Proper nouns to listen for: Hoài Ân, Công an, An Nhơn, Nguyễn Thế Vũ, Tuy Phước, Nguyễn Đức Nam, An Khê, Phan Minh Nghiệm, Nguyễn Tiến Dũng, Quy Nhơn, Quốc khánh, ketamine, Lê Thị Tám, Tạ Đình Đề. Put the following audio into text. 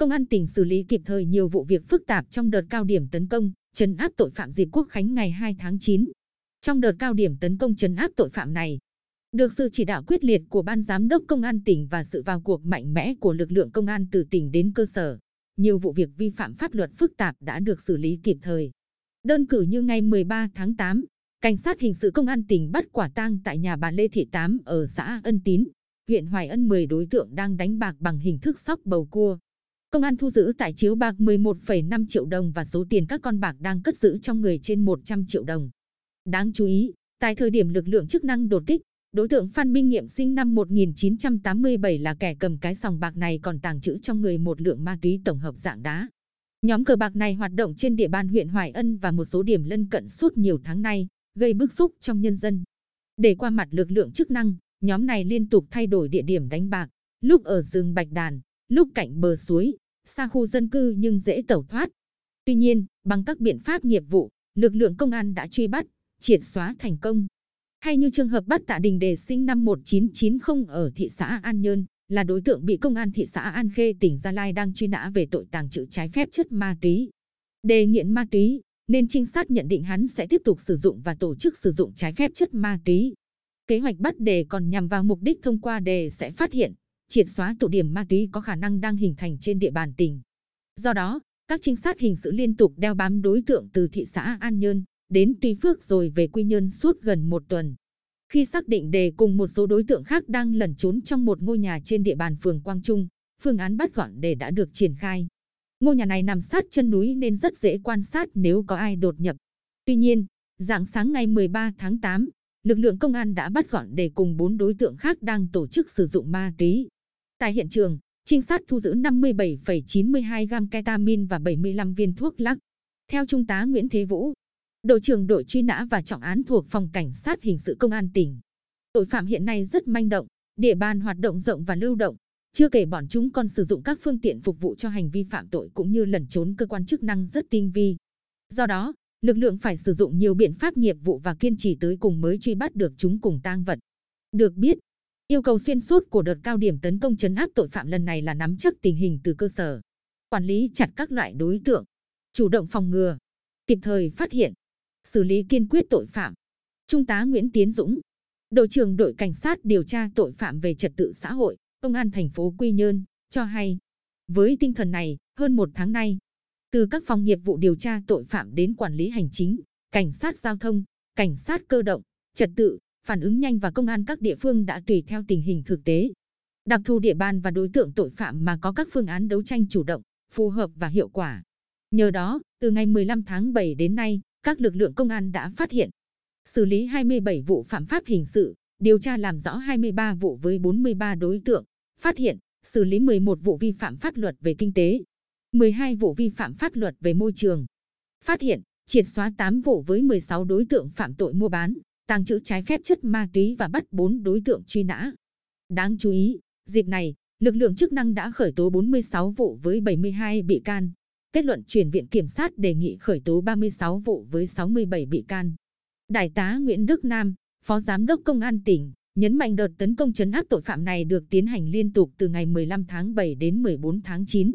Công an tỉnh xử lý kịp thời nhiều vụ việc phức tạp trong đợt cao điểm tấn công, trấn áp tội phạm dịp Quốc khánh ngày 2 tháng 9. Trong đợt cao điểm tấn công trấn áp tội phạm này, được sự chỉ đạo quyết liệt của Ban Giám đốc Công an tỉnh và sự vào cuộc mạnh mẽ của lực lượng công an từ tỉnh đến cơ sở, nhiều vụ việc vi phạm pháp luật phức tạp đã được xử lý kịp thời. Đơn cử như ngày 13 tháng 8, Cảnh sát hình sự Công an tỉnh bắt quả tang tại nhà bà Lê Thị Tám ở xã Ân Tín, huyện Hoài Ân 10 đối tượng đang đánh bạc bằng hình thức sóc bầu cua. Công an thu giữ tại chiếu bạc 11,5 triệu đồng và số tiền các con bạc đang cất giữ trong người trên 100 triệu đồng. Đáng chú ý, tại thời điểm lực lượng chức năng đột kích, đối tượng Phan Minh Nghiệm sinh năm 1987 là kẻ cầm cái sòng bạc này còn tàng trữ trong người một lượng ma túy tổng hợp dạng đá. Nhóm cờ bạc này hoạt động trên địa bàn huyện Hoài Ân và một số điểm lân cận suốt nhiều tháng nay, gây bức xúc trong nhân dân. Để qua mặt lực lượng chức năng, nhóm này liên tục thay đổi địa điểm đánh bạc, lúc ở rừng Bạch Đàn, lúc cạnh bờ suối, xa khu dân cư nhưng dễ tẩu thoát. Tuy nhiên, bằng các biện pháp nghiệp vụ, lực lượng công an đã truy bắt, triệt xóa thành công. Hay như trường hợp bắt Tạ Đình Đề sinh năm 1990 ở thị xã An Nhơn, là đối tượng bị công an thị xã An Khê tỉnh Gia Lai đang truy nã về tội tàng trữ trái phép chất ma túy. Đề nghiện ma túy, nên trinh sát nhận định hắn sẽ tiếp tục sử dụng và tổ chức sử dụng trái phép chất ma túy. Kế hoạch bắt Đề còn nhằm vào mục đích thông qua Đề sẽ phát hiện, triệt xóa tụ điểm ma túy có khả năng đang hình thành trên địa bàn tỉnh. Do đó, các trinh sát hình sự liên tục đeo bám đối tượng từ thị xã An Nhơn đến Tuy Phước rồi về Quy Nhơn suốt gần một tuần. Khi xác định Đề cùng một số đối tượng khác đang lẩn trốn trong một ngôi nhà trên địa bàn phường Quang Trung, phương án bắt gọn Đề đã được triển khai. Ngôi nhà này nằm sát chân núi nên rất dễ quan sát nếu có ai đột nhập. Tuy nhiên, rạng sáng ngày 13 tháng 8, lực lượng công an đã bắt gọn Đề cùng 4 đối tượng khác đang tổ chức sử dụng ma túy. Tại hiện trường, trinh sát thu giữ 57,92 gam ketamine và 75 viên thuốc lắc. Theo Trung tá Nguyễn Thế Vũ, đội trưởng đội truy nã và trọng án thuộc phòng Cảnh sát hình sự Công an tỉnh, tội phạm hiện nay rất manh động, địa bàn hoạt động rộng và lưu động, chưa kể bọn chúng còn sử dụng các phương tiện phục vụ cho hành vi phạm tội cũng như lẩn trốn cơ quan chức năng rất tinh vi. Do đó, lực lượng phải sử dụng nhiều biện pháp nghiệp vụ và kiên trì tới cùng mới truy bắt được chúng cùng tang vật. Được biết, yêu cầu xuyên suốt của đợt cao điểm tấn công trấn áp tội phạm lần này là nắm chắc tình hình từ cơ sở, quản lý chặt các loại đối tượng, chủ động phòng ngừa, kịp thời phát hiện, xử lý kiên quyết tội phạm. Trung tá Nguyễn Tiến Dũng, đội trưởng đội Cảnh sát điều tra tội phạm về trật tự xã hội, Công an thành phố Quy Nhơn, cho hay, với tinh thần này, hơn một tháng nay, từ các phòng nghiệp vụ điều tra tội phạm đến quản lý hành chính, cảnh sát giao thông, cảnh sát cơ động, trật tự, phản ứng nhanh và công an các địa phương đã tùy theo tình hình thực tế, đặc thù địa bàn và đối tượng tội phạm mà có các phương án đấu tranh chủ động, phù hợp và hiệu quả. Nhờ đó, từ ngày 15 tháng 7 đến nay, các lực lượng công an đã phát hiện, xử lý 27 vụ phạm pháp hình sự, điều tra làm rõ 23 vụ với 43 đối tượng, phát hiện, xử lý 11 vụ vi phạm pháp luật về kinh tế, 12 vụ vi phạm pháp luật về môi trường, phát hiện, triệt xóa 8 vụ với 16 đối tượng phạm tội mua bán, tàng trữ trái phép chất ma túy và bắt 4 đối tượng truy nã. Đáng chú ý, dịp này, lực lượng chức năng đã khởi tố 46 vụ với 72 bị can. Kết luận chuyển Viện Kiểm sát đề nghị khởi tố 36 vụ với 67 bị can. Đại tá Nguyễn Đức Nam, Phó Giám đốc Công an tỉnh, nhấn mạnh đợt tấn công trấn áp tội phạm này được tiến hành liên tục từ ngày 15 tháng 7 đến 14 tháng 9.